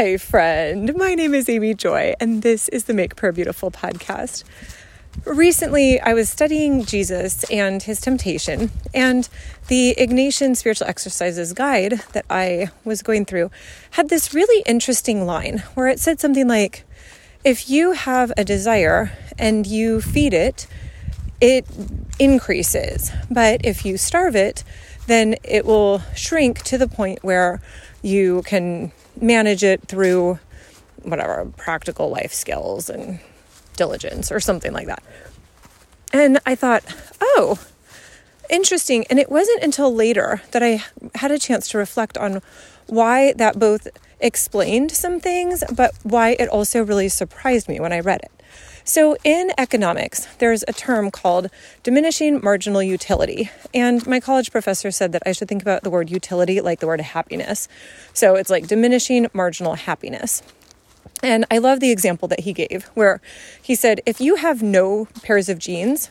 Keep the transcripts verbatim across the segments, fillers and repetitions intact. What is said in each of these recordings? Hi, friend. My name is Amy Joy, and this is the Make Prayer Beautiful podcast. Recently, I was studying Jesus and his temptation, and the Ignatian Spiritual Exercises guide that I was going through had this really interesting line where it said something like, if you have a desire and you feed it, it increases, but if you starve it, then it will shrink to the point where you can manage it through whatever practical life skills and diligence or something like that. And I thought, oh, interesting. And it wasn't until later that I had a chance to reflect on why that both explained some things, but why it also really surprised me when I read it. So in economics, there's a term called diminishing marginal utility. And my college professor said that I should think about the word utility like the word happiness. So it's like diminishing marginal happiness. And I love the example that he gave where he said, if you have no pairs of jeans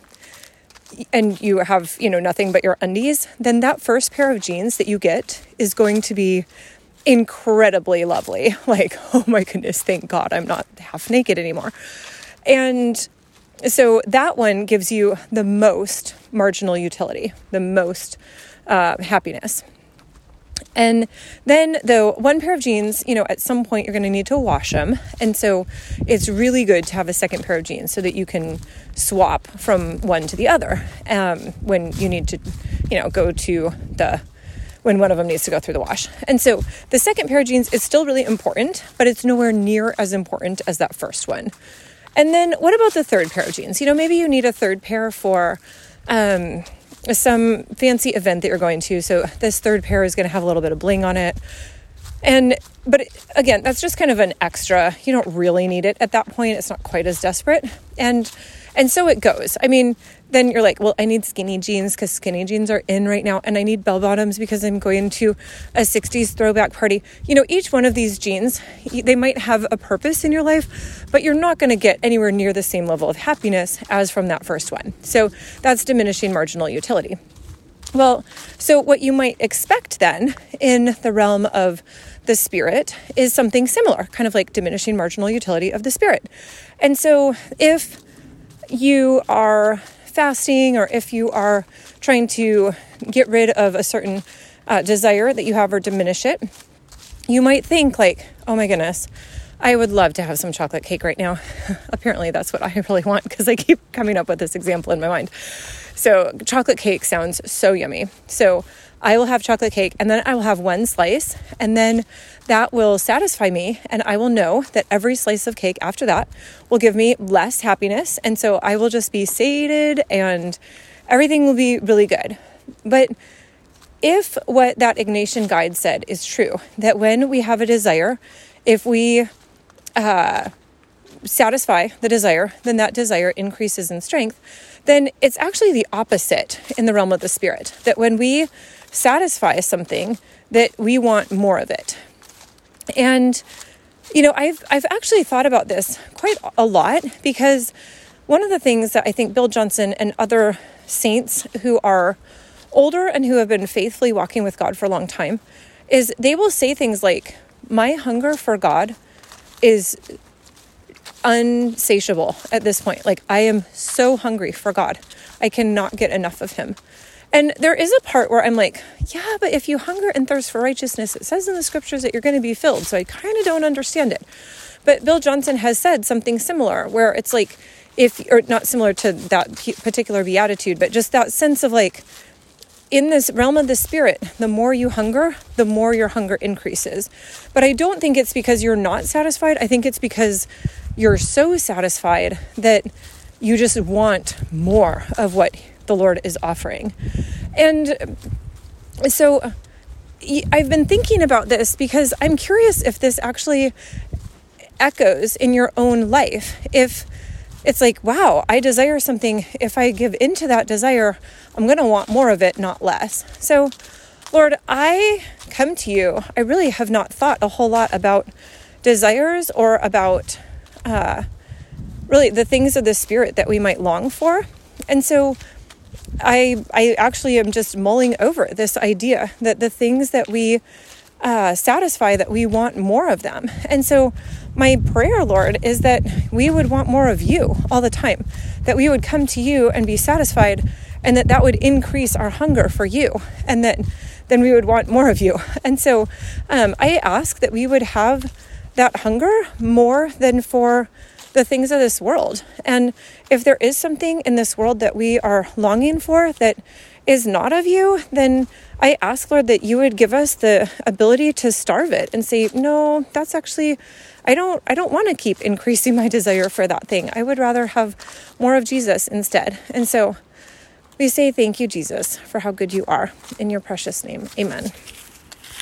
and you have, you know, nothing but your undies, then that first pair of jeans that you get is going to be incredibly lovely. Like, oh my goodness, thank God I'm not half naked anymore. And so that one gives you the most marginal utility, the most uh, happiness. And then though one pair of jeans, you know, at some point you're going to need to wash them. And so it's really good to have a second pair of jeans so that you can swap from one to the other um, when you need to, you know, go to the when one of them needs to go through the wash. And so the second pair of jeans is still really important, but it's nowhere near as important as that first one. And then what about the third pair of jeans? You know, maybe you need a third pair for um, some fancy event that you're going to. So this third pair is going to have a little bit of bling on it. And, but again, that's just kind of an extra. You don't really need it at that point. It's not quite as desperate. And, and so it goes. I mean, then you're like, well, I need skinny jeans because skinny jeans are in right now. And I need bell bottoms because I'm going to a sixties throwback party. You know, each one of these jeans, they might have a purpose in your life, but you're not going to get anywhere near the same level of happiness as from that first one. So that's diminishing marginal utility. Well, so what you might expect then in the realm of the spirit is something similar, kind of like diminishing marginal utility of the spirit. And so if you are fasting, or if you are trying to get rid of a certain uh, desire that you have or diminish it, you might think like, oh my goodness, I would love to have some chocolate cake right now. Apparently that's what I really want because I keep coming up with this example in my mind. So chocolate cake sounds so yummy. So I will have chocolate cake and then I will have one slice and then that will satisfy me. And I will know that every slice of cake after that will give me less happiness. And so I will just be sated and everything will be really good. But if what that Ignatian guide said is true, that when we have a desire, if we uh, satisfy the desire, then that desire increases in strength, then it's actually the opposite in the realm of the spirit, that when we satisfy something, that we want more of it. And, you know, I've I've actually thought about this quite a lot, because one of the things that I think Bill Johnson and other saints who are older and who have been faithfully walking with God for a long time is they will say things like, my hunger for God is unsatiable at this point. Like, I am so hungry for God. I cannot get enough of him. And there is a part where I'm like, yeah, but if you hunger and thirst for righteousness, it says in the scriptures that you're going to be filled. So I kind of don't understand it. But Bill Johnson has said something similar where it's like, if, or not similar to that particular beatitude, but just that sense of like, in this realm of the spirit, the more you hunger, the more your hunger increases. But I don't think it's because you're not satisfied. I think it's because you're so satisfied that you just want more of what the Lord is offering. And so I've been thinking about this because I'm curious if this actually echoes in your own life. If it's like, wow, I desire something. If I give into that desire, I'm going to want more of it, not less. So, Lord, I come to you. I really have not thought a whole lot about desires or about uh, really the things of the spirit that we might long for. And so I, I actually am just mulling over this idea that the things that we uh, satisfy that we want more of them. And so my prayer, Lord, is that we would want more of you all the time, that we would come to you and be satisfied, and that that would increase our hunger for you, and that then we would want more of you. And so um, I ask that we would have that hunger more than for the things of this world. And if there is something in this world that we are longing for that is not of you, then I ask, Lord, that you would give us the ability to starve it and say, no, that's actually, I don't, I don't want to keep increasing my desire for that thing. I would rather have more of Jesus instead. And so we say, thank you, Jesus, for how good you are. In your precious name, amen.